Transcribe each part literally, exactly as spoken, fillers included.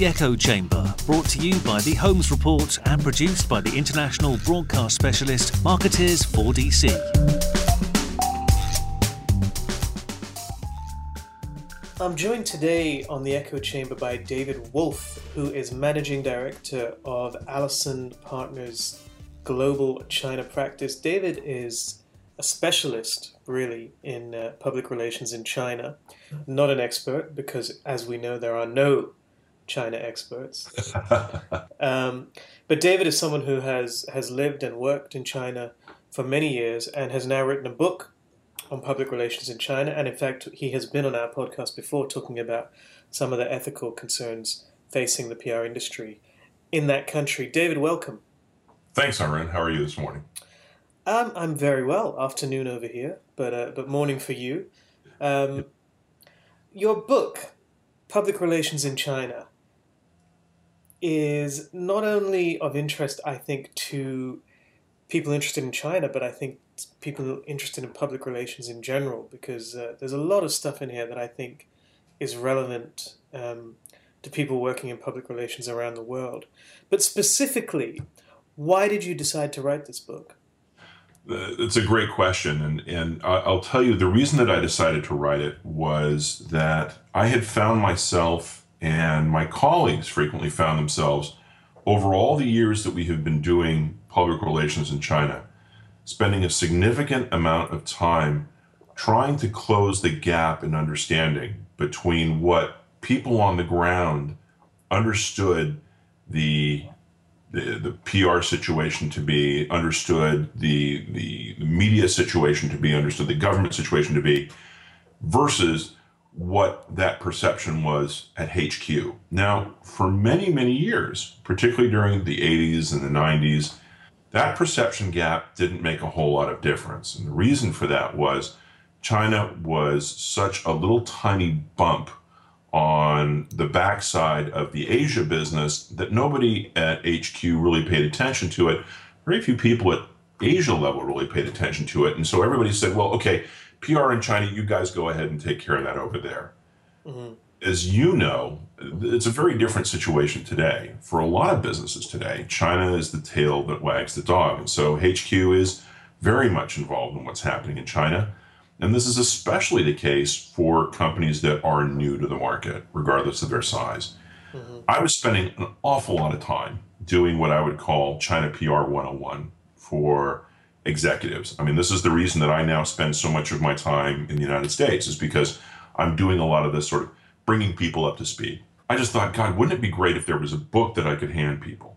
The Echo Chamber, brought to you by The Holmes Report and produced by the international broadcast specialist Marketeers four D C. I'm joined today on The Echo Chamber by David Wolf, who is Managing Director of Allison Partners Global China Practice. David is a specialist, really, in uh, public relations in China. Not an expert, because as we know, there are no China experts. um, but David is someone who has, has lived and worked in China for many years and has now written a book on public relations in China. And in fact, he has been on our podcast before talking about some of the ethical concerns facing the P R industry in that country. David, welcome. Thanks, Arun. How are you this morning? Um, I'm very well. Afternoon over here, but uh, but morning for you. Um, your book, Public Relations in China, is not only of interest, I think, to people interested in China, but I think people interested in public relations in general, because uh, there's a lot of stuff in here that I think is relevant um, to people working in public relations around the world. But specifically, why did you decide to write this book? It's a great question, and, and I'll tell you, the reason that I decided to write it was that I had found myself, and my colleagues frequently found themselves, over all the years that we have been doing public relations in China, spending a significant amount of time trying to close the gap in understanding between what people on the ground understood the The, the P R situation to be understood, the, the the media situation to be understood, the government situation to be, versus what that perception was at H Q. Now, for many, many years, particularly during the eighties and the nineties, that perception gap didn't make a whole lot of difference. And the reason for that was China was such a little tiny bump on the backside of the Asia business that nobody at H Q really paid attention to it. Very few people at Asia level really paid attention to it. And so everybody said, well, okay, P R in China, you guys go ahead and take care of that over there. Mm-hmm. As you know, it's a very different situation today. For a lot of businesses today, China is the tail that wags the dog. And so H Q is very much involved in what's happening in China. And this is especially the case for companies that are new to the market, regardless of their size. Mm-hmm. I was spending an awful lot of time doing what I would call China P R one oh one for executives. I mean, this is the reason that I now spend so much of my time in the United States, is because I'm doing a lot of this sort of bringing people up to speed. I just thought, God, wouldn't it be great if there was a book that I could hand people,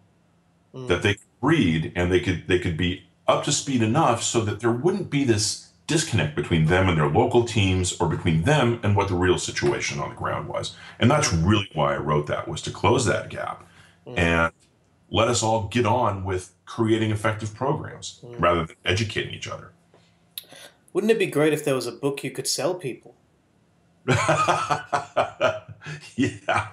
mm. that they could read and they could they could be up to speed enough so that there wouldn't be this disconnect between them and their local teams, or between them and what the real situation on the ground was. And that's really why I wrote that, was to close that gap mm. and let us all get on with creating effective programs mm. rather than educating each other. Wouldn't it be great if there was a book you could sell people? Yeah.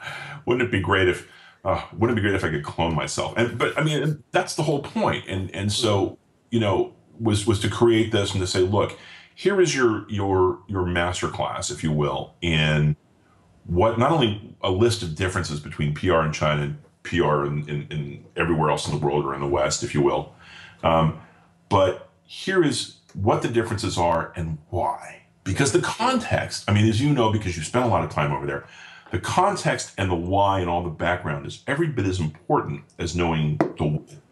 Wouldn't it be great if, uh, wouldn't it be great if I could clone myself? And, but I mean, that's the whole point. And, and so, you know, was was to create this and to say, look, here is your your your masterclass, if you will, in what not only a list of differences between P R in China and P R in, in, in everywhere else in the world, or in the West, if you will, um, but here is what the differences are and why. Because the context, I mean, as you know, because you spent a lot of time over there, the context and the why and all the background is every bit as important as knowing the,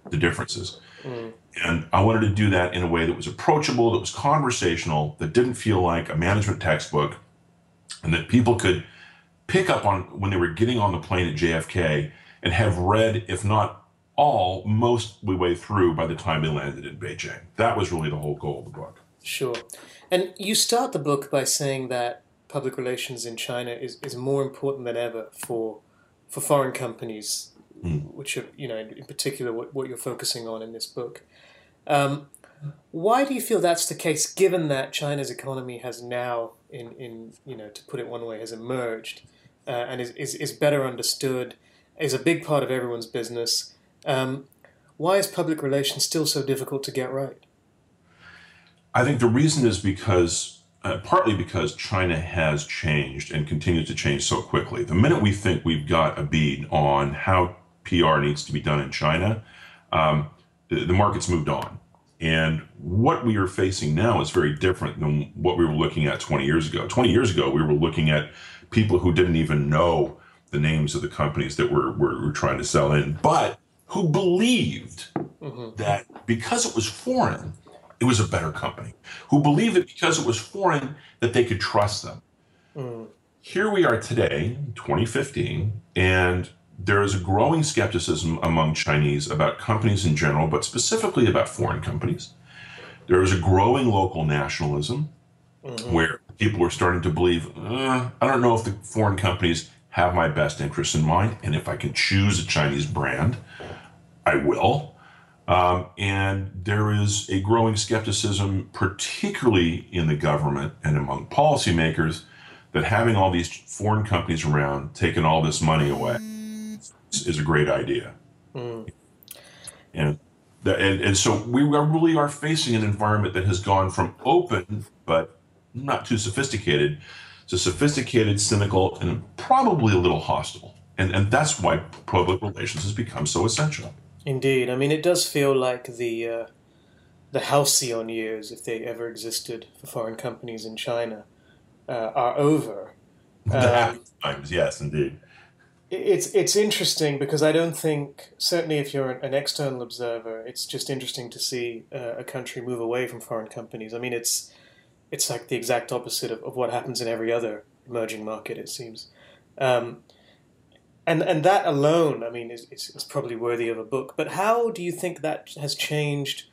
the differences. Mm. And I wanted to do that in a way that was approachable, that was conversational, that didn't feel like a management textbook, and that people could pick up on when they were getting on the plane at J F K and have read, if not all, most the way through by the time they landed in Beijing. That was really the whole goal of the book. Sure. And you start the book by saying that public relations in China is, is more important than ever for for foreign companies, mm. which are, you know, in particular what, what you're focusing on in this book. Um, why do you feel that's the case, given that China's economy has now, in, in you know, to put it one way, has emerged uh, and is, is, is better understood, is a big part of everyone's business? Um, why is public relations still so difficult to get right? I think the reason is because uh, partly because China has changed and continues to change so quickly. The minute we think we've got a bead on how P R needs to be done in China, um, the, the market's moved on. And what we are facing now is very different than what we were looking at twenty years ago. twenty years ago, we were looking at people who didn't even know the names of the companies that we're, we're, we're trying to sell in, but who believed mm-hmm. that because it was foreign, it was a better company, who believed that because it was foreign, that they could trust them. Mm. Here we are today, twenty fifteen, and there is a growing skepticism among Chinese about companies in general, but specifically about foreign companies. There is a growing local nationalism mm-hmm. where people are starting to believe, uh, I don't know if the foreign companies have my best interests in mind, and if I can choose a Chinese brand, I will. Um, and there is a growing skepticism, particularly in the government and among policymakers, that having all these foreign companies around, taking all this money away, is a great idea. Mm. And, that, and and so we really are facing an environment that has gone from open, but not too sophisticated, to sophisticated, cynical, and probably a little hostile. And, and that's why public relations has become so essential. Indeed. I mean, it does feel like the, uh, the halcyon years, if they ever existed, for foreign companies in China uh, are over. The happy times, yes, indeed. It's it's interesting because I don't think, certainly if you're an external observer, it's just interesting to see uh, a country move away from foreign companies. I mean, it's it's like the exact opposite of, of what happens in every other emerging market, it seems. Um, and and that alone, I mean, is, is, is probably worthy of a book. But how do you think that has changed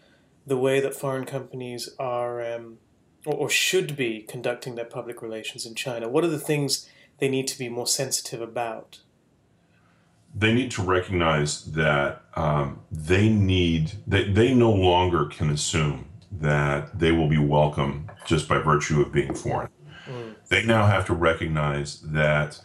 the way that foreign companies are um, or, or should be conducting their public relations in China? What are the things they need to be more sensitive about? They need to recognize that um, they need they, they no longer can assume that they will be welcome just by virtue of being foreign. Mm. They now have to recognize that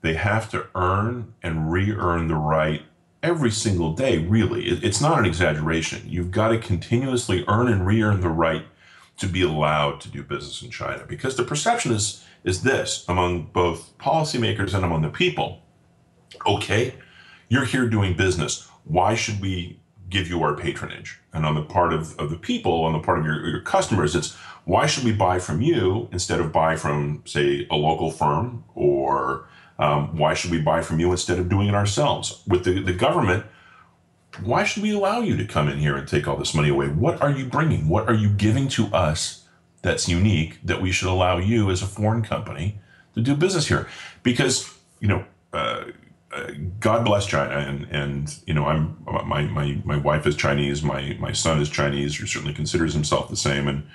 they have to earn and re-earn the right every single day, really. It, it's not an exaggeration. You've got to continuously earn and re-earn the right to be allowed to do business in China, because the perception is, is this among both policymakers and among the people. Okay, you're here doing business. Why should we give you our patronage? And on the part of, of the people, on the part of your, your customers, it's why should we buy from you instead of buy from, say, a local firm? Or um, why should we buy from you instead of doing it ourselves? With the, the government, why should we allow you to come in here and take all this money away? What are you bringing? What are you giving to us that's unique that we should allow you as a foreign company to do business here? Because, you know, uh, God bless China, and and you know I'm my my my wife is Chinese, my my son is Chinese, who certainly considers himself the same, and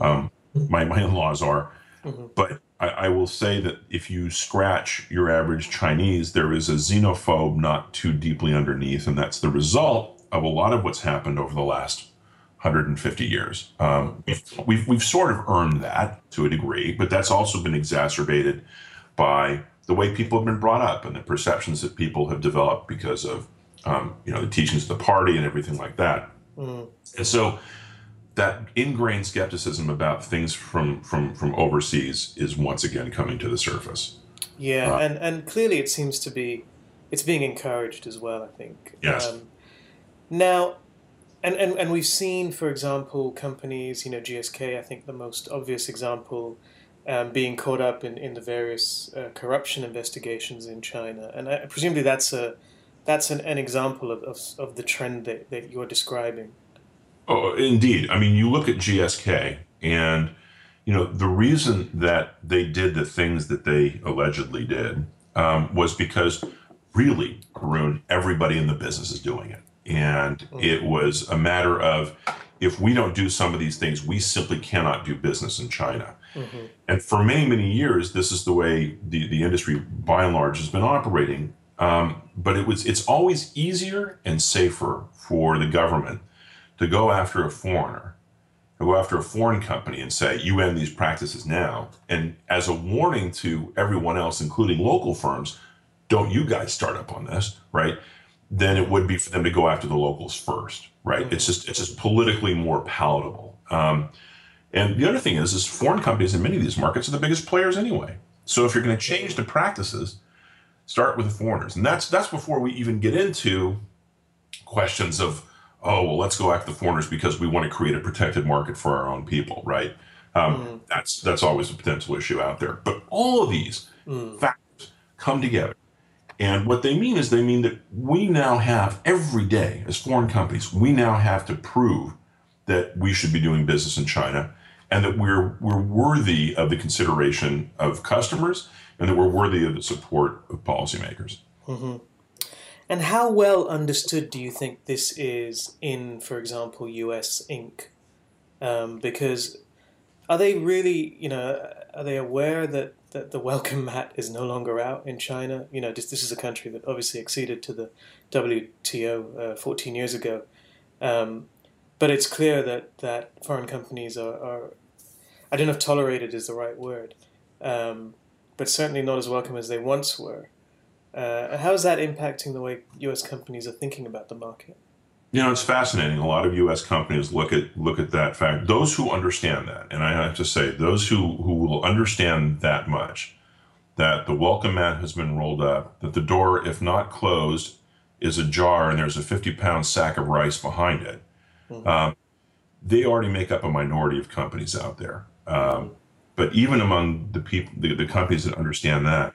um, my my in-laws are. Mm-hmm. But I, I will say that if you scratch your average Chinese, there is a xenophobe not too deeply underneath, and that's the result of a lot of what's happened over the last one hundred fifty years. Um, we've we've sort of earned that to a degree, but that's also been exacerbated by the way people have been brought up and the perceptions that people have developed because of, um, you know, the teachings of the party and everything like that. Mm. And so that ingrained skepticism about things from, from, from overseas is once again coming to the surface. Yeah, uh, and, and clearly it seems to be, it's being encouraged as well, I think. Yes. Um, now, and, and, and we've seen, for example, companies, you know, G S K, I think the most obvious example, Um, being caught up in, in the various uh, corruption investigations in China. And I, presumably that's a that's an, an example of, of, of the trend that, that you're describing. Oh, indeed. I mean, you look at G S K, and, you know, the reason that they did the things that they allegedly did um, was because, really, Arun, everybody in the business is doing it. And mm. it was a matter of, if we don't do some of these things, we simply cannot do business in China. Mm-hmm. And for many, many years, this is the way the, the industry, by and large, has been operating. Um, but it was it's always easier and safer for the government to go after a foreigner, to go after a foreign company and say, you end these practices now. And as a warning to everyone else, including local firms, don't you guys start up on this, right? Than it would be for them to go after the locals first, right? Mm-hmm. It's just it's just politically more palatable. Um, And the other thing is, is foreign companies in many of these markets are the biggest players anyway. So if you're going to change the practices, start with the foreigners. And that's that's before we even get into questions of, oh, well, let's go after the foreigners because we want to create a protected market for our own people, right? Um, mm. That's that's always a potential issue out there. But all of these mm. factors come together. And what they mean is they mean that we now have every day, as foreign companies, we now have to prove that we should be doing business in China and that we're we're worthy of the consideration of customers and that we're worthy of the support of policymakers. Mm-hmm. And how well understood do you think this is in, for example, U S Incorporated? Um, because are they really, you know, are they aware that, that the welcome mat is no longer out in China? You know, this, this is a country that obviously acceded to the W T O uh, fourteen years ago. Um, but it's clear that, that foreign companies are, are, I don't know if tolerated is the right word, um, but certainly not as welcome as they once were. Uh, how is that impacting the way U S companies are thinking about the market? You know, it's fascinating. A lot of U S companies look at look at that fact. Those who understand that, and I have to say, those who, who will understand that much, that the welcome mat has been rolled up, that the door, if not closed, is ajar and there's a fifty-pound sack of rice behind it, mm-hmm. um, they already make up a minority of companies out there. Um, mm-hmm. But even among the, people, the, the companies that understand that,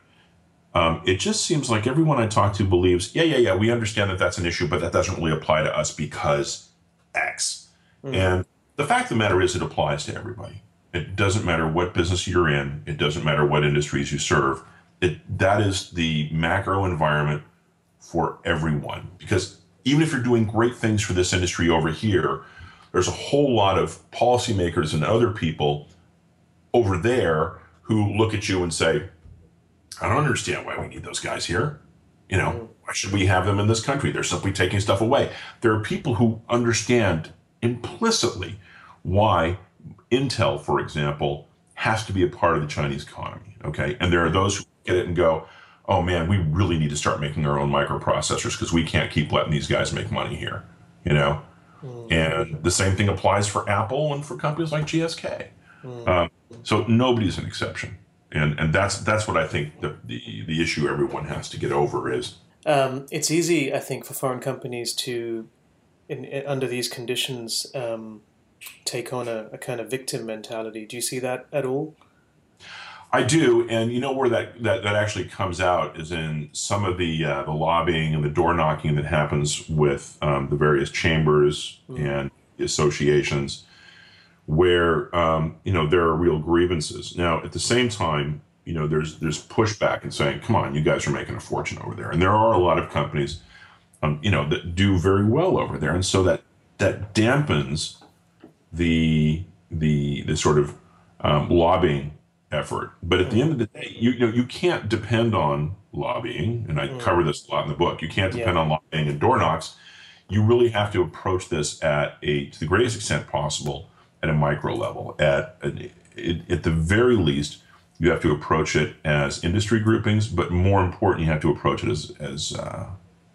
Um, it just seems like everyone I talk to believes, yeah, yeah, yeah, we understand that that's an issue, but that doesn't really apply to us because X. Mm-hmm. And the fact of the matter is it applies to everybody. It doesn't matter what business you're in. It doesn't matter what industries you serve. It, that is the macro environment for everyone. Because even if you're doing great things for this industry over here, there's a whole lot of policymakers and other people over there who look at you and say, I don't understand why we need those guys here. You know, why should we have them in this country? They're simply taking stuff away. There are people who understand implicitly why Intel, for example, has to be a part of the Chinese economy, okay? And there are those who get it and go, oh, man, we really need to start making our own microprocessors because we can't keep letting these guys make money here, you know? Mm. And the same thing applies for Apple and for companies like G S K. Mm. Um, so nobody's an exception. And and that's that's what I think the, the, the issue everyone has to get over is. Um, it's easy, I think, for foreign companies to, in, in, under these conditions, um, take on a, a kind of victim mentality. Do you see that at all? I do, and you know where that, that, that actually comes out is in some of the uh, the lobbying and the door knocking that happens with um, the various chambers mm. and the associations, where, um, you know, there are real grievances. Now, at the same time, you know, there's there's pushback and saying, come on, you guys are making a fortune over there. And there are a lot of companies, um, you know, that do very well over there. And so that that dampens the the, the sort of um, lobbying effort. But at the end of the day, you, you know, you can't depend on lobbying. And I mm. cover this a lot in the book. You can't depend yeah. on lobbying and door knocks. You really have to approach this at a, to the greatest extent possible, at a micro level. At an, it, at the very least, you have to approach it as industry groupings, but more important, you have to approach it as as uh,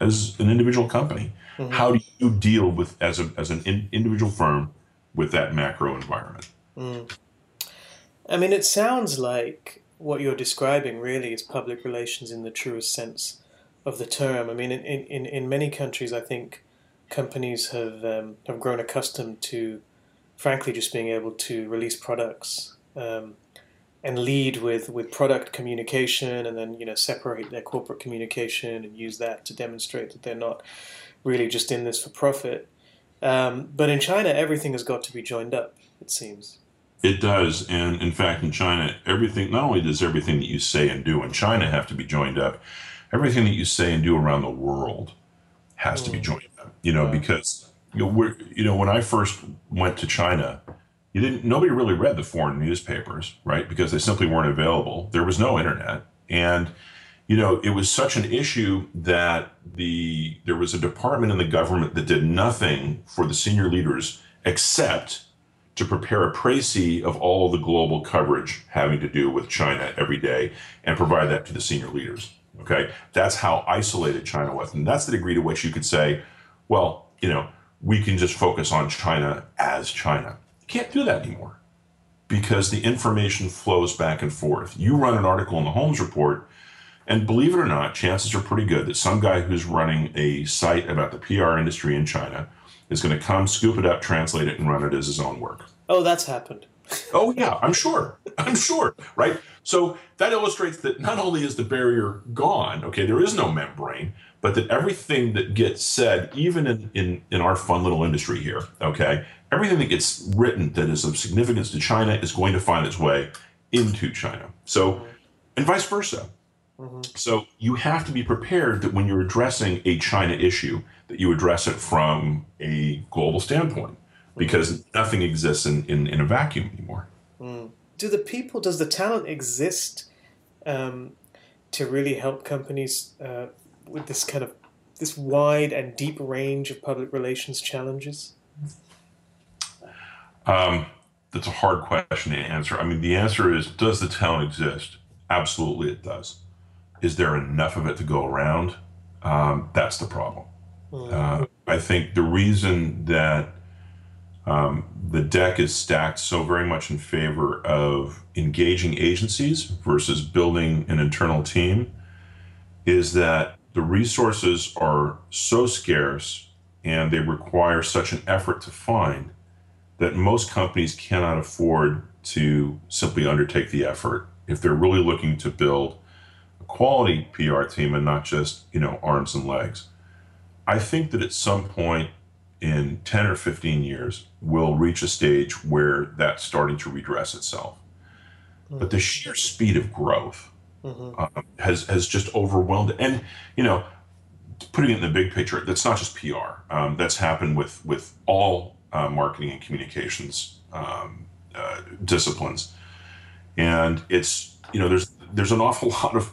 as an individual company. Mm-hmm. How do you deal with as a as an in, individual firm with that macro environment? Mm. I mean, it sounds like what you're describing really is public relations in the truest sense of the term. I mean, in in, in many countries, I think companies have um, have grown accustomed to, frankly, just being able to release products um, and lead with, with product communication, and then, you know, separate their corporate communication and use that to demonstrate that they're not really just in this for profit. Um, but in China, everything has got to be joined up, it seems. It does. And in fact, in China, everything, not only does everything that you say and do in China have to be joined up, everything that you say and do around the world has mm. to be joined up, you know, yeah. because... You know, we're, you know, when I first went to China, you didn't. Nobody really read the foreign newspapers, right? Because they simply weren't available. There was no internet, and you know, it was such an issue that the there was a department in the government that did nothing for the senior leaders except to prepare a précis of all the global coverage having to do with China every day and provide that to the senior leaders. Okay, that's how isolated China was, and that's the degree to which you could say, well, you know, we can just focus on China as China. You can't do that anymore. because the information flows back and forth. You run an article in the Holmes Report, and believe it or not, chances are pretty good that some guy who's running a site about the P R industry in China is going to come, scoop it up, translate it, and run it as his own work. Oh, that's happened. Oh, yeah, I'm sure. I'm sure, right? So that illustrates that not only is the barrier gone, okay, there is no membrane, but that everything that gets said, even in, in, in our fun little industry here, okay, everything that gets written that is of significance to China is going to find its way into China. So, and vice versa. Mm-hmm. So you have to be prepared that when you're addressing a China issue, that you address it from a global standpoint, because nothing exists in, in, in a vacuum anymore. Mm. Do the people, does the talent exist um, to really help companies uh, with this kind of, this wide and deep range of public relations challenges? Um, that's a hard question to answer. I mean, the answer is, does the talent exist? Absolutely it does. Is there enough of it to go around? Um, that's the problem. Mm. Uh, I think the reason that Um, the deck is stacked so very much in favor of engaging agencies versus building an internal team is that the resources are so scarce and they require such an effort to find that most companies cannot afford to simply undertake the effort if they're really looking to build a quality P R team and not just, you know, arms and legs. I think that at some point in ten or fifteen years, we'll reach a stage where that's starting to redress itself. Mm-hmm. But the sheer speed of growth mm-hmm. um, has, has just overwhelmed it. And, you know, putting it in the big picture, that's not just P R. Um, that's happened with, with all uh, marketing and communications um, uh, disciplines. And it's, you know, there's, there's an awful lot of,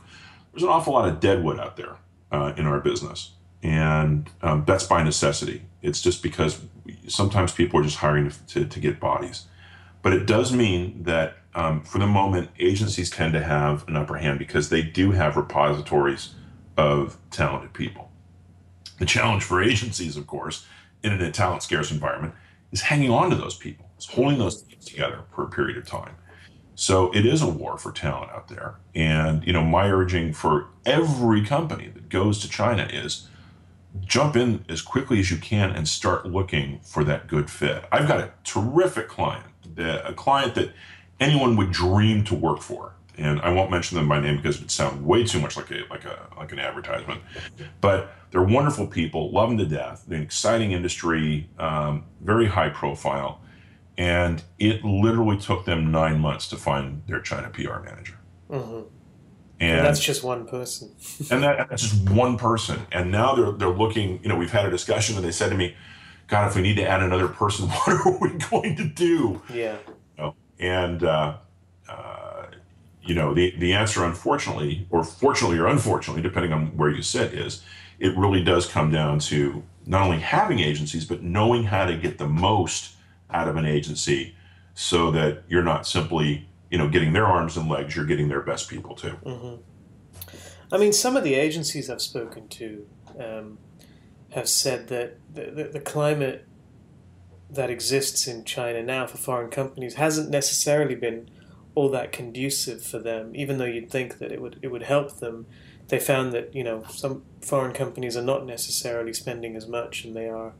there's an awful lot of deadwood out there uh, in our business. And um, that's by necessity. It's just because sometimes people are just hiring to, to get bodies. But it does mean that um, for the moment, agencies tend to have an upper hand because they do have repositories of talented people. The challenge for agencies, of course, in a talent-scarce environment is hanging on to those people. It's holding those teams together for a period of time. So it is a war for talent out there. And you know, my urging for every company that goes to China is, jump in as quickly as you can and start looking for that good fit. I've got a terrific client, a client that anyone would dream to work for. And I won't mention them by name because it would sound way too much like a, like a, like an advertisement. But they're wonderful people, love them to death. They're an exciting industry, um, very high profile. And it literally took them nine months to find their China P R manager. Mm-hmm. And, and that's just one person. and that, that's just one person. And now they're they're looking, you know, we've had a discussion and they said to me, God, if we need to add another person, what are we going to do? Yeah. You know, and, uh, uh, you know, the, the answer, unfortunately, or fortunately or unfortunately, depending on where you sit, is it really does come down to not only having agencies, but knowing how to get the most out of an agency so that you're not simply, you know, getting their arms and legs, you're getting their best people too. Mm-hmm. I mean, some of the agencies I've spoken to um, have said that the, the, the climate that exists in China now for foreign companies hasn't necessarily been all that conducive for them, even though you'd think that it would it would help them. They found that, you know, some foreign companies are not necessarily spending as much and they are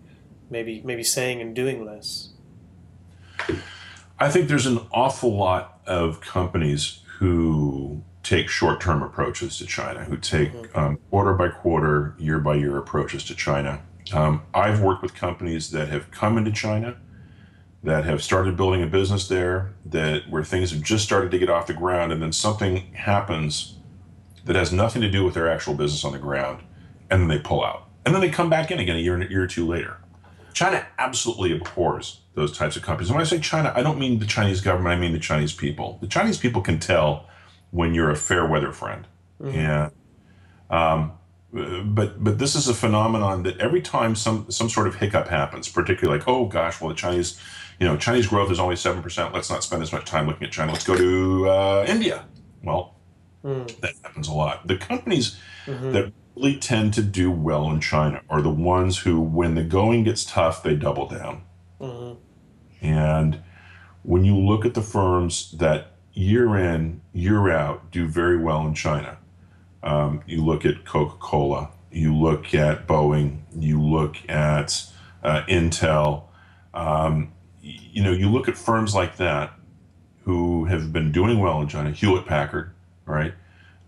maybe maybe saying and doing less. I think there's an awful lot of companies who take short-term approaches to China, who take mm-hmm. um, quarter by quarter, year by year approaches to China. Um, I've worked with companies that have come into China, that have started building a business there, that where things have just started to get off the ground, and then something happens that has nothing to do with their actual business on the ground, and then they pull out. And then they come back in again a year, a year or two later. China absolutely abhors those types of companies. And when I say China, I don't mean the Chinese government, I mean the Chinese people. The Chinese people can tell when you're a fair weather friend. Mm-hmm. Yeah. Um, but but this is a phenomenon that every time some, some sort of hiccup happens, particularly like, oh gosh, well the Chinese, you know, Chinese growth is only seven percent, let's not spend as much time looking at China, let's go to uh, India. Well, mm. that happens a lot. The companies mm-hmm. that really tend to do well in China are the ones who, when the going gets tough, they double down. Mm-hmm. And when you look at the firms that year in, year out do very well in China, um, you look at Coca-Cola, you look at Boeing, you look at uh, Intel, um, you know, you look at firms like that who have been doing well in China, Hewlett Packard, right?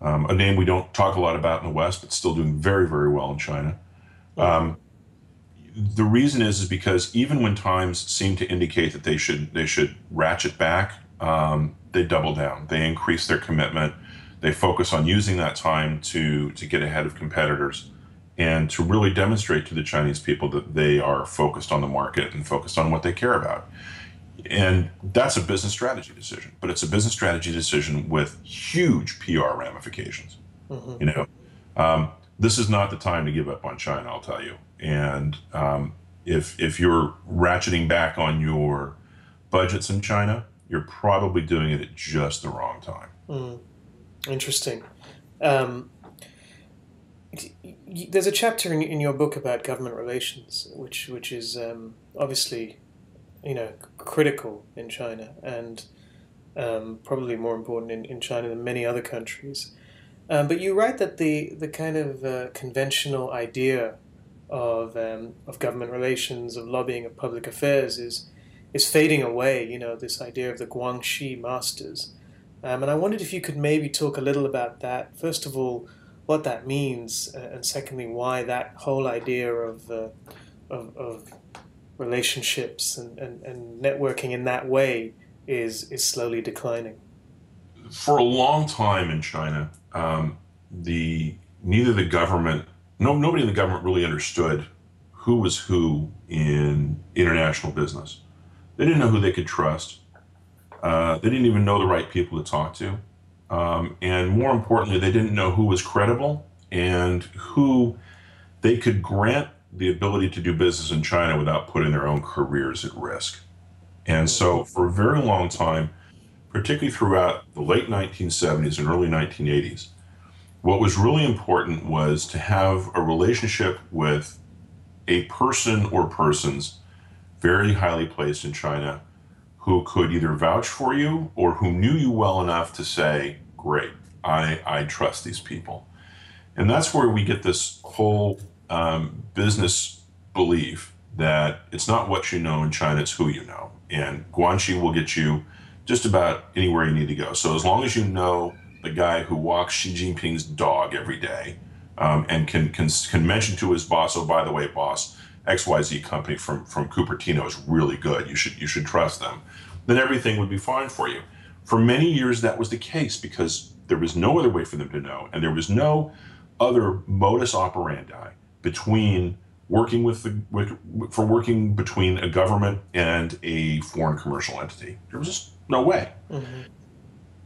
Um, a name we don't talk a lot about in the West, but still doing very, very well in China. Um, the reason is, is because even when times seem to indicate that they should, they should ratchet back, um, they double down, they increase their commitment, they focus on using that time to, to get ahead of competitors and to really demonstrate to the Chinese people that they are focused on the market and focused on what they care about. And that's a business strategy decision, but it's a business strategy decision with huge P R ramifications. Mm-hmm. You know, um, this is not the time to give up on China, I'll tell you. And um, if, if you're ratcheting back on your budgets in China, you're probably doing it at just the wrong time. Mm. Interesting. Um, there's a chapter in, in your book about government relations, which which is um, obviously, you know, critical in China and um, probably more important in, in China than many other countries. Um, but you write that the the kind of uh, conventional idea of um, of government relations, of lobbying, of public affairs is is fading away. You know, this idea of the guanxi masters. Um, and I wondered if you could maybe talk a little about that. First of all, what that means, uh, and secondly, why that whole idea of uh, of, of relationships and, and, and networking in that way is is slowly declining. For a long time in China, um, the neither the government, no, nobody in the government really understood who was who in international business. They didn't know who they could trust. Uh, they didn't even know the right people to talk to. Um, and more importantly, they didn't know who was credible and who they could grant the ability to do business in China without putting their own careers at risk. And so for a very long time, particularly throughout the late nineteen seventies and early nineteen eighties, what was really important was to have a relationship with a person or persons very highly placed in China who could either vouch for you or who knew you well enough to say, great, I, I trust these people. And that's where we get this whole um, business belief that it's not what you know in China, it's who you know. And guanxi will get you just about anywhere you need to go. So as long as you know the guy who walks Xi Jinping's dog every day um, and can, can, can mention to his boss, oh, by the way, boss, X Y Z company from, from Cupertino is really good, you should, you should trust them, then everything would be fine for you. For many years, that was the case because there was no other way for them to know, and there was no other modus operandi between working with the, with, for working between a government and a foreign commercial entity. There was just no way. Mm-hmm.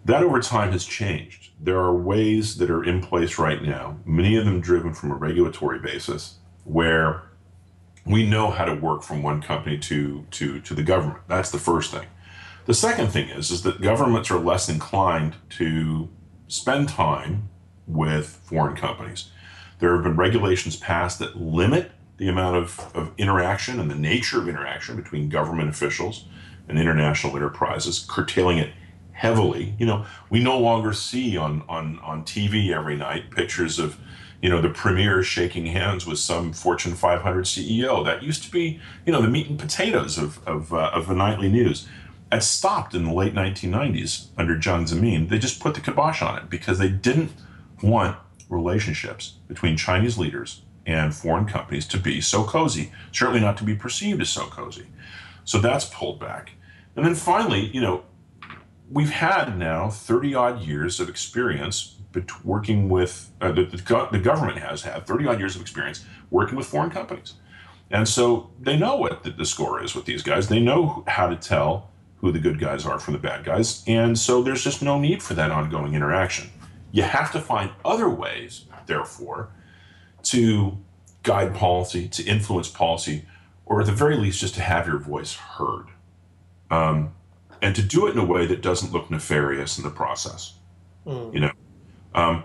That over time has changed. There are ways that are in place right now, many of them driven from a regulatory basis, where we know how to work from one company to, to, to the government. That's the first thing. The second thing is, is that governments are less inclined to spend time with foreign companies. There have been regulations passed that limit the amount of, of interaction and the nature of interaction between government officials and international enterprises, curtailing it heavily. You know, we no longer see on, on, on T V every night pictures of, you know, the premier shaking hands with some Fortune five hundred C E O. That used to be, you know, the meat and potatoes of, of, uh, of the nightly news. That stopped in the late nineteen nineties under Jiang Zemin. They just put the kibosh on it because they didn't want relationships between Chinese leaders and foreign companies to be so cozy, certainly not to be perceived as so cozy. So that's pulled back. And then finally, you know, we've had now thirty-odd years of experience But working with, uh, the, the, the government has had thirty-odd years of experience working with foreign companies. And so they know what the, the score is with these guys. They know how to tell who the good guys are from the bad guys. And so there's just no need for that ongoing interaction. You have to find other ways, therefore, to guide policy, to influence policy, or at the very least just to have your voice heard. Um, and to do it in a way that doesn't look nefarious in the process, mm. you know. Um,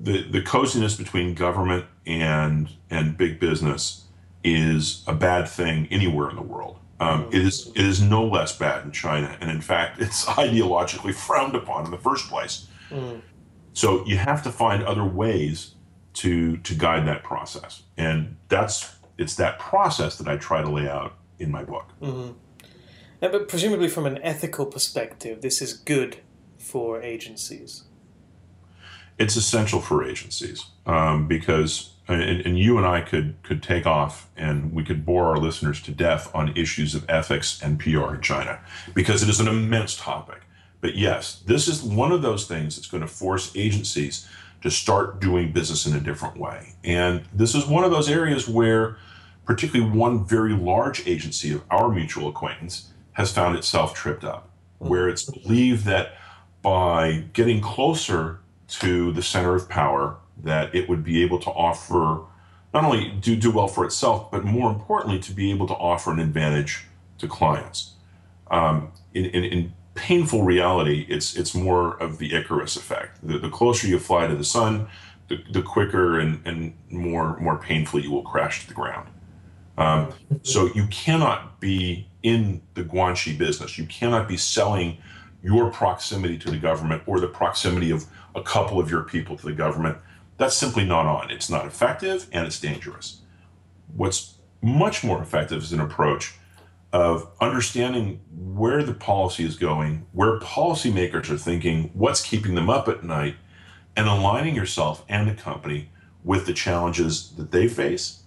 the, the coziness between government and, and big business is a bad thing anywhere in the world. Um, it is it is no less bad in China, and in fact, it's ideologically frowned upon in the first place. Mm. So you have to find other ways to to guide that process, and that's it's that process that I try to lay out in my book. Mm-hmm. Yeah, but presumably, from an ethical perspective, this is good for agencies. It's essential for agencies um, because. And, and you and I could could take off, and we could bore our listeners to death on issues of ethics and P R in China, because it is an immense topic. But yes, this is one of those things that's going to force agencies to start doing business in a different way. And this is one of those areas where particularly one very large agency of our mutual acquaintance has found itself tripped up, where it's believed that by getting closer to the center of power, that it would be able to offer, not only do, do well for itself, but more importantly, to be able to offer an advantage to clients. Um, in, in, in painful reality, it's it's more of the Icarus effect. The, the closer you fly to the sun, the, the quicker and, and more, more painfully you will crash to the ground. Um, so you cannot be in the guanxi business. You cannot be selling your proximity to the government or the proximity of a couple of your people to the government. That's simply not on. It's not effective, and it's dangerous. What's much more effective is an approach of understanding where the policy is going, where policymakers are thinking, what's keeping them up at night, and aligning yourself and the company with the challenges that they face,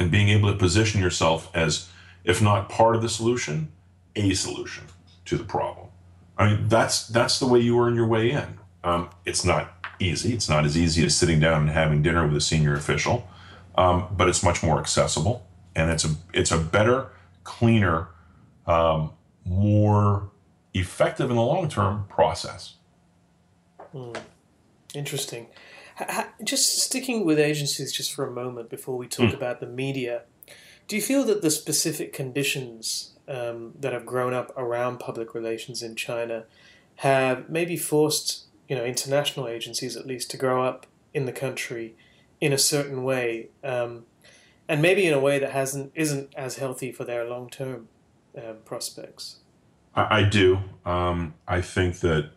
and being able to position yourself as, if not part of the solution, a solution to the problem. I mean, that's that's the way you earn your way in. Um, it's not easy. It's not as easy as sitting down and having dinner with a senior official, um, but it's much more accessible, and it's a it's a better, cleaner, um, more effective in the long term process. Hmm. Interesting. H- just sticking with agencies just for a moment before we talk mm. about the media, do you feel that the specific conditions um, that have grown up around public relations in China have maybe forced you know, international agencies, at least, to grow up in the country in a certain way, um, and maybe in a way that hasn't isn't as healthy for their long-term uh, prospects? I, I do. Um, I think that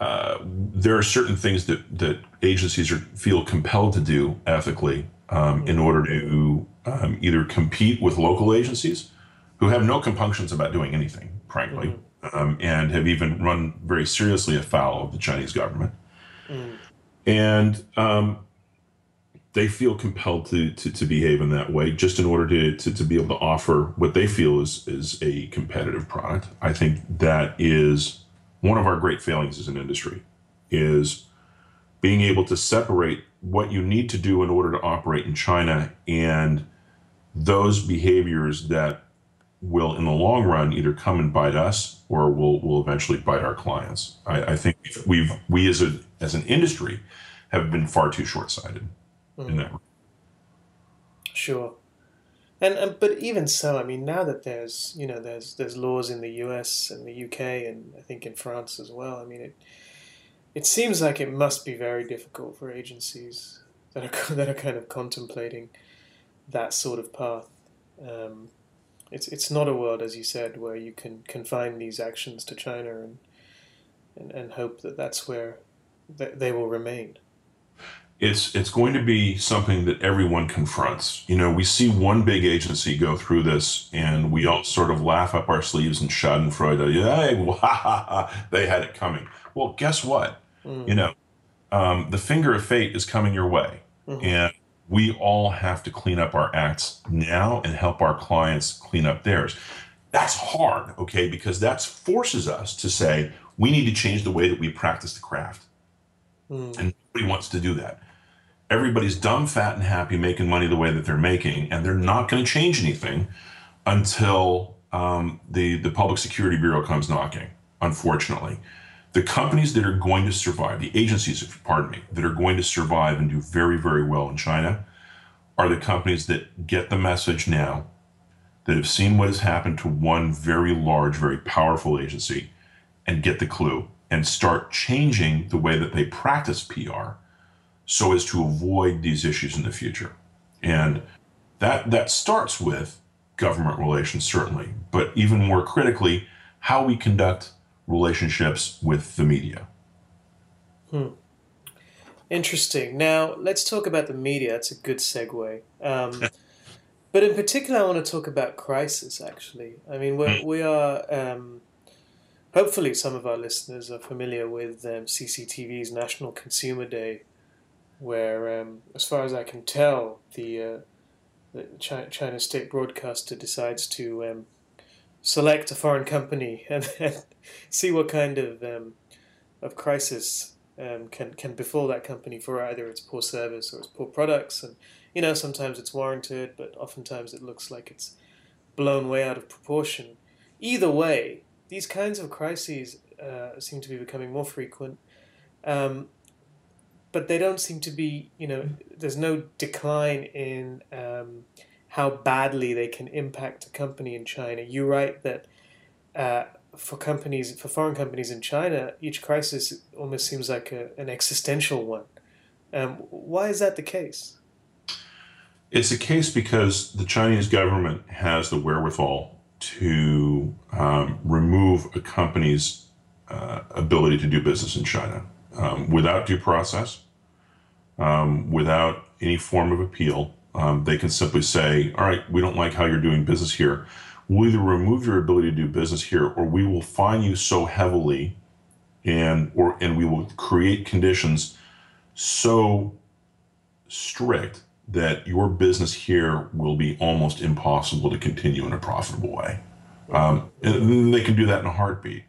uh, there are certain things that, that agencies are, feel compelled to do ethically um, mm-hmm. in order to um, either compete with local agencies who have no compunctions about doing anything, frankly. Mm-hmm. Um, and have even run very seriously afoul of the Chinese government. Mm. And um, they feel compelled to, to to behave in that way just in order to, to, to be able to offer what they feel is, is a competitive product. I think that is one of our great failings as an industry, is being able to separate what you need to do in order to operate in China and those behaviors that will in the long run either come and bite us or will will eventually bite our clients. I, I think we've we as a as an industry have been far too short-sighted mm. in that. Sure, and, and but even so, I mean, now that there's you know there's there's laws in the U S and the U K and I think in France as well. I mean, it it seems like it must be very difficult for agencies that are that are kind of contemplating that sort of path. Um, It's it's not a world, as you said, where you can confine these actions to China and and, and hope that that's where th- they will remain. It's it's going to be something that everyone confronts. You know, we see one big agency go through this, and we all sort of laugh up our sleeves and schadenfreude. Yeah, well, ha, ha, ha, they had it coming. Well, guess what? Mm. You know, um, the finger of fate is coming your way, mm-hmm. and we all have to clean up our acts now and help our clients clean up theirs. That's hard, okay, because that forces us to say, we need to change the way that we practice the craft. Mm. And nobody wants to do that. Everybody's dumb, fat, and happy making money the way that they're making, and they're not going to change anything until um, the, the Public Security Bureau comes knocking, unfortunately. The companies that are going to survive, the agencies, pardon me, that are going to survive and do very, very well in China are the companies that get the message now, that have seen what has happened to one very large, very powerful agency, and get the clue and start changing the way that they practice P R so as to avoid these issues in the future. And that that starts with government relations, certainly, but even more critically, how we conduct relationships with the media. Hmm. Interesting. Now, let's talk about the media. That's a good segue. Um, but in particular, I want to talk about crisis, actually. I mean, we're, we are, um, hopefully some of our listeners are familiar with um, C C T V's National Consumer Day, where, um, as far as I can tell, the, uh, the Chi- China state broadcaster decides to um, select a foreign company and then see what kind of um, of crisis Um, can can befall that company for either its poor service or its poor products. And, you know, sometimes it's warranted, but oftentimes it looks like it's blown way out of proportion. Either way, these kinds of crises uh, seem to be becoming more frequent, um, but they don't seem to be, you know, there's no decline in um, how badly they can impact a company in China. You're right that Uh, For companies, for foreign companies in China, each crisis almost seems like a, an existential one. Um, why is that the case? It's the case because the Chinese government has the wherewithal to um, remove a company's uh, ability to do business in China um, without due process, um, without any form of appeal. Um, they can simply say, all right, we don't like how you're doing business here. We'll either remove your ability to do business here, or we will fine you so heavily, and or and we will create conditions so strict that your business here will be almost impossible to continue in a profitable way. Um, and they can do that in a heartbeat.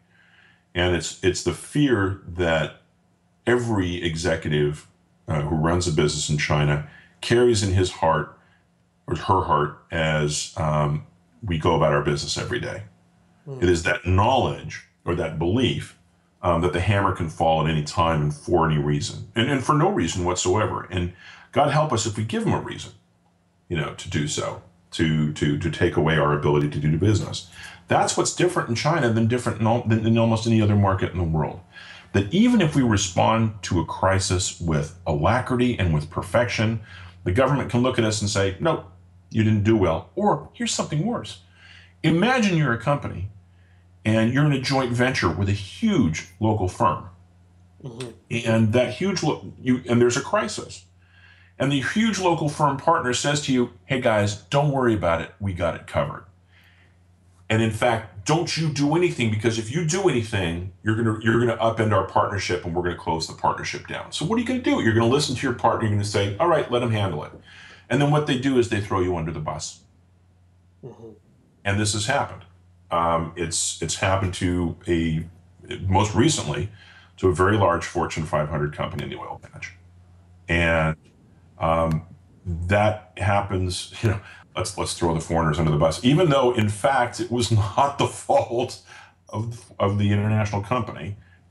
And it's it's the fear that every executive uh, who runs a business in China carries in his heart or her heart as um, we go about our business every day. Mm. It is that knowledge or that belief um, that the hammer can fall at any time and for any reason, and, and for no reason whatsoever. And God help us if we give them a reason, you know, to do so, to to to take away our ability to do business. That's what's different in China than different in, all, than in almost any other market in the world. That even if we respond to a crisis with alacrity and with perfection, the government can look at us and say, nope, you didn't do well, or here's something worse. Imagine you're a company and you're in a joint venture with a huge local firm. Mm-hmm. And that huge, lo- you, and there's a crisis. And the huge local firm partner says to you, hey guys, don't worry about it, we got it covered. And in fact, don't you do anything, because if you do anything, you're gonna, you're gonna upend our partnership and we're gonna close the partnership down. So what are you gonna do? You're gonna listen to your partner, you're gonna say, all right, let them handle it. And then what they do is they throw you under the bus. Mm-hmm. And this has happened. Um, it's it's happened to a, most recently, to a very large Fortune five hundred company in the oil patch. And um, that happens, you know, let's, let's throw the foreigners under the bus, even though in fact it was not the fault of, of the international company.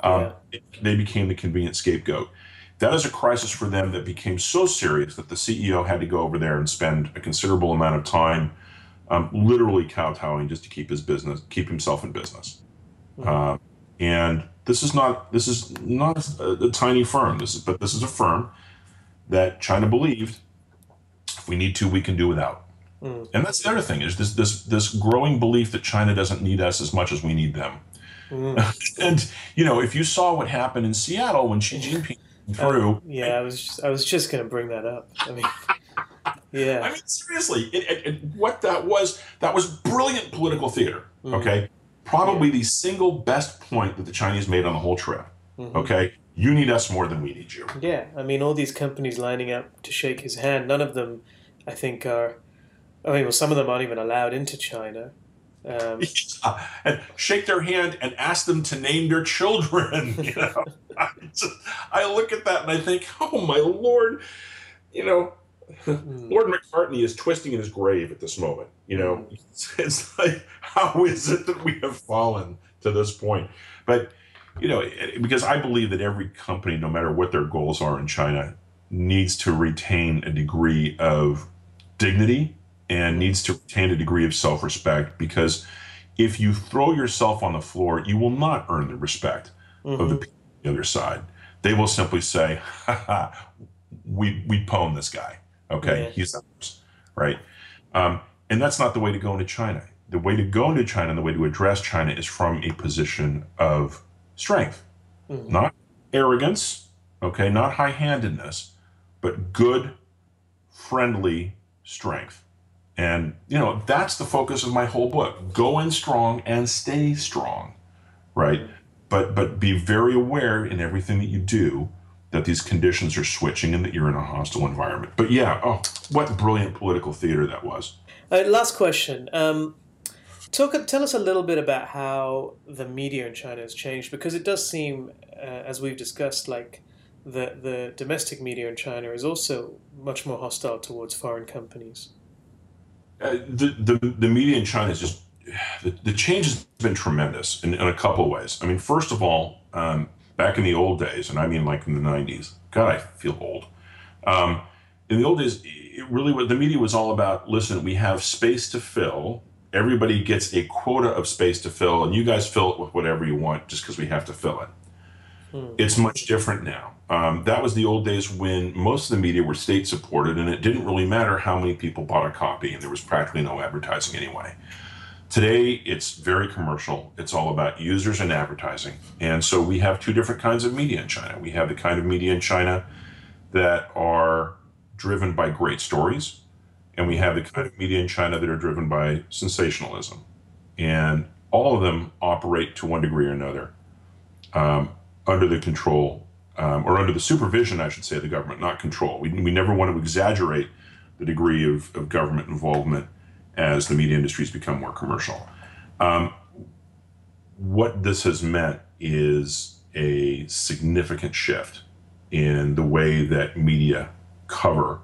Um, yeah. it, they became the convenient scapegoat. That is a crisis for them that became so serious that the C E O had to go over there and spend a considerable amount of time um, literally kowtowing just to keep his business, keep himself in business. Mm-hmm. Uh, and this is not this is not a, a tiny firm. This is but this is a firm that China believed, if we need to, we can do without. Mm-hmm. And that's the other thing, is this this this growing belief that China doesn't need us as much as we need them. Mm-hmm. And you know, if you saw what happened in Seattle when Xi Jinping through. Um, yeah, I was just, I was just going to bring that up. I mean, yeah. I mean, seriously, it, it, it, what that was, that was brilliant political theater, mm-hmm. okay? Probably yeah. the single best point that the Chinese made on the whole trip, mm-hmm. okay? You need us more than we need you. Yeah, I mean, all these companies lining up to shake his hand, none of them, I think, are, I mean, well, some of them aren't even allowed into China. Um, yeah. And shake their hand and ask them to name their children. You know, I, just, I look at that and I think, oh my Lord, you know, mm. Lord McCartney is twisting in his grave at this moment. You know, mm. it's, it's like, how is it that we have fallen to this point? But you know, because I believe that every company, no matter what their goals are in China, needs to retain a degree of dignity. And needs to retain a degree of self-respect, because if you throw yourself on the floor, you will not earn the respect mm-hmm. of the people on the other side. They will simply say, ha ha, we, we pwned this guy, okay, yeah. he's ours, right? Um, And that's not the way to go into China. The way to go into China and the way to address China is from a position of strength, mm-hmm. not arrogance, okay, not high-handedness, but good, friendly strength. And, you know, that's the focus of my whole book. Go in strong and stay strong, right? But, but be very aware in everything that you do that these conditions are switching and that you're in a hostile environment. But yeah, oh, what brilliant political theater that was. Uh, last question. Um, talk, tell us a little bit about how the media in China has changed, because it does seem, uh, as we've discussed, like the, the domestic media in China is also much more hostile towards foreign companies. Uh, the, the, the media in China is just, the, the change has been tremendous in, in a couple of ways. I mean, first of all, um, back in the old days, and I mean like in the nineties, God, I feel old. Um, in the old days, it really was, the media was all about, listen, we have space to fill. Everybody gets a quota of space to fill, and you guys fill it with whatever you want just because we have to fill it. Hmm. It's much different now. Um, that was the old days when most of the media were state-supported, and it didn't really matter how many people bought a copy, and there was practically no advertising anyway. Today, it's very commercial. It's all about users and advertising. And so we have two different kinds of media in China. We have the kind of media in China that are driven by great stories, and we have the kind of media in China that are driven by sensationalism. And all of them operate to one degree or another um, under the control, um, or under the supervision, I should say, of the government, not control. We, we never want to exaggerate the degree of, of government involvement as the media industry has become more commercial. Um, what this has meant is a significant shift in the way that media cover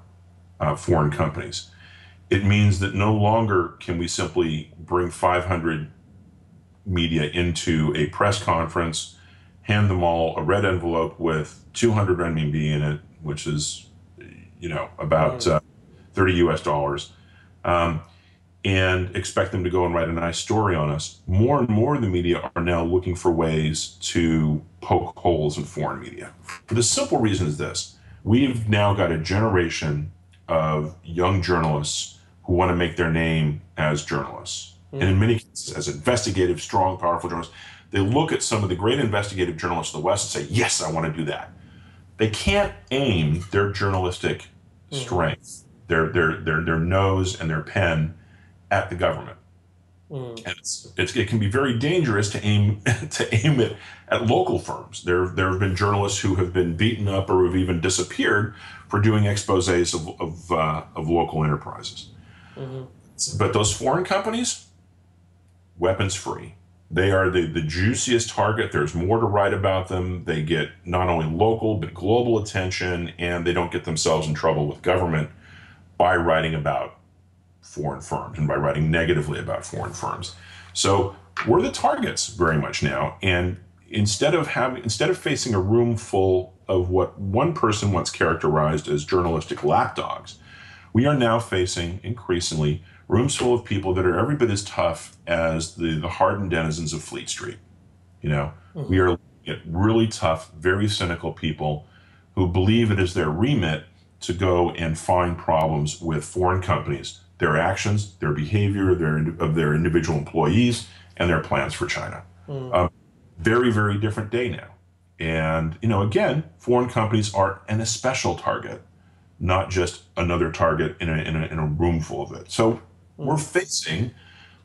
uh, foreign companies. It means that no longer can we simply bring five hundred media into a press conference, hand them all a red envelope with two hundred R M B in it, which is, you know, about uh, thirty U S dollars. Um, and expect them to go and write a nice story on us. More and more of the media are now looking for ways to poke holes in foreign media. For the simple reason is this. We've now got a generation of young journalists who want to make their name as journalists. Mm. And in many cases, as investigative, strong, powerful journalists, they look at some of the great investigative journalists of the West and say, yes, I want to do that. They can't aim their journalistic mm. strength, their, their, their, their nose and their pen at the government, mm. and it's, it's, it can be very dangerous to aim to aim it at local firms. There, there have been journalists who have been beaten up or have even disappeared for doing exposés of of, uh, of local enterprises. Mm-hmm. But those foreign companies, weapons free. They are the the juiciest target. There's more to write about them. They get not only local but global attention, and they don't get themselves in trouble with government by writing about foreign firms and by writing negatively about foreign firms. So we're the targets very much now. And instead of having, instead of facing a room full of what one person once characterized as journalistic lapdogs, we are now facing increasingly rooms full of people that are every bit as tough as the, the hardened denizens of Fleet Street. You know, mm-hmm. we are looking at really tough, very cynical people who believe it is their remit to go and find problems with foreign companies, their actions, their behavior, their, of their individual employees, and their plans for China. Mm. Um, very, very different day now. And, you know, again, foreign companies are an especial target, not just another target in a, in a, in a room full of it. So mm. we're facing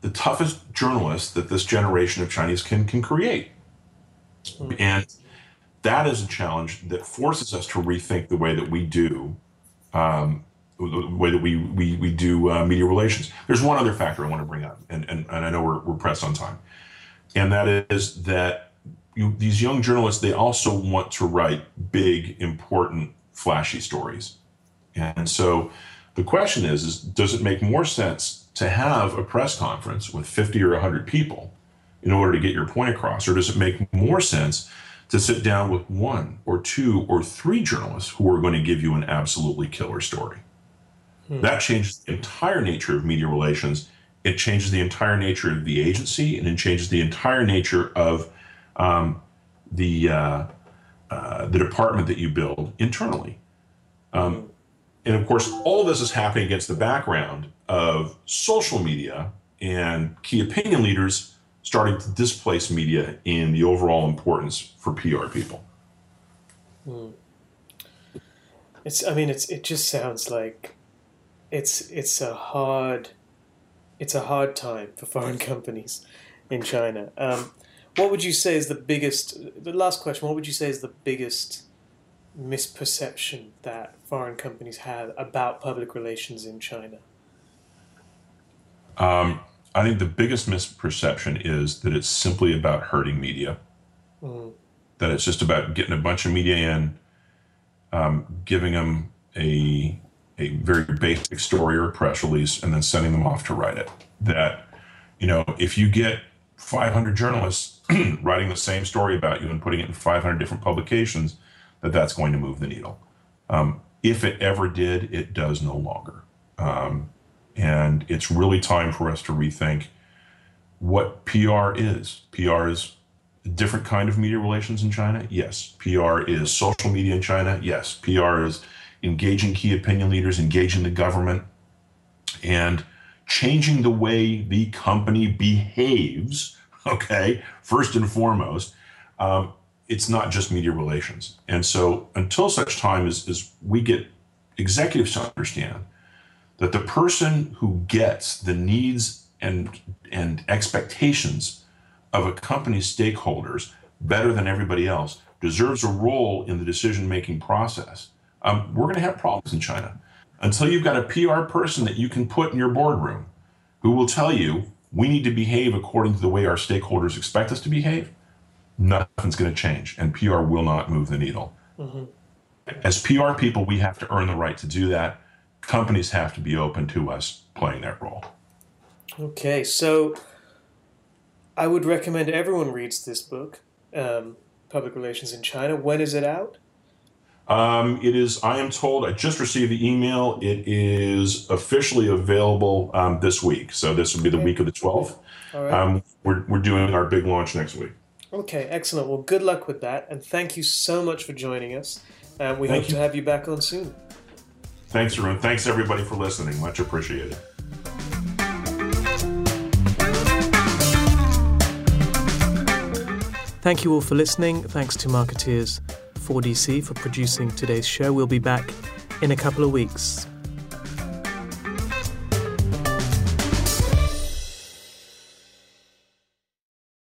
the toughest journalists that this generation of Chinese can, can create. Mm. And that is a challenge that forces us to rethink the way that we do um, the way that we, we, we do uh, media relations. There's one other factor I want to bring up, and, and, and I know we're, we're pressed on time, and that is that you, these young journalists, they also want to write big, important, flashy stories. And so the question is, is does it make more sense to have a press conference with fifty or one hundred people in order to get your point across, or does it make more sense to sit down with one or two or three journalists who are going to give you an absolutely killer story? Hmm. That changes the entire nature of media relations. It changes the entire nature of the agency, and it changes the entire nature of um, the uh, uh, the department that you build internally. Um, And of course, all this is happening against the background of social media and key opinion leaders starting to displace media in the overall importance for P R people. Hmm. It's, I mean, it's, it just sounds like it's, it's a hard, it's a hard time for foreign companies in China. Um, what would you say is the biggest, the last question, what would you say is the biggest misperception that foreign companies have about public relations in China? Um, I think the biggest misperception is that it's simply about hurting media. Mm. That it's just about getting a bunch of media in, um, giving them a a very basic story or press release, and then sending them off to write it. That, you know, if you get five hundred journalists writing the same story about you and putting it in five hundred different publications, that that's going to move the needle. Um, if it ever did, it does no longer. Um, and it's really time for us to rethink what P R is. P R is a different kind of media relations in China. Yes. P R is social media in China. Yes. P R is engaging key opinion leaders, engaging the government, and changing the way the company behaves, okay, first and foremost. Um, it's not just media relations. And so until such time as, as we get executives to understand that the person who gets the needs and, and expectations of a company's stakeholders better than everybody else deserves a role in the decision-making process, um, we're going to have problems in China. Until you've got a P R person that you can put in your boardroom who will tell you, we need to behave according to the way our stakeholders expect us to behave, nothing's going to change, and P R will not move the needle. Mm-hmm. As P R people, we have to earn the right to do that. Companies have to be open to us playing that role. Okay, so I would recommend everyone reads this book, um, Public Relations in China. When is it out? Um, it is, I am told, I just received the email. It is officially available um, this week. So this would be the okay. week of the twelfth. All right. um, we're, we're doing our big launch next week. Okay, excellent. Well, good luck with that. And thank you so much for joining us. And uh, we thank hope you. to have you back on soon. Thanks, Arun. Thanks, everybody, for listening. Much appreciated. Thank you all for listening. Thanks to Marketeers four D C for producing today's show. We'll be back in a couple of weeks.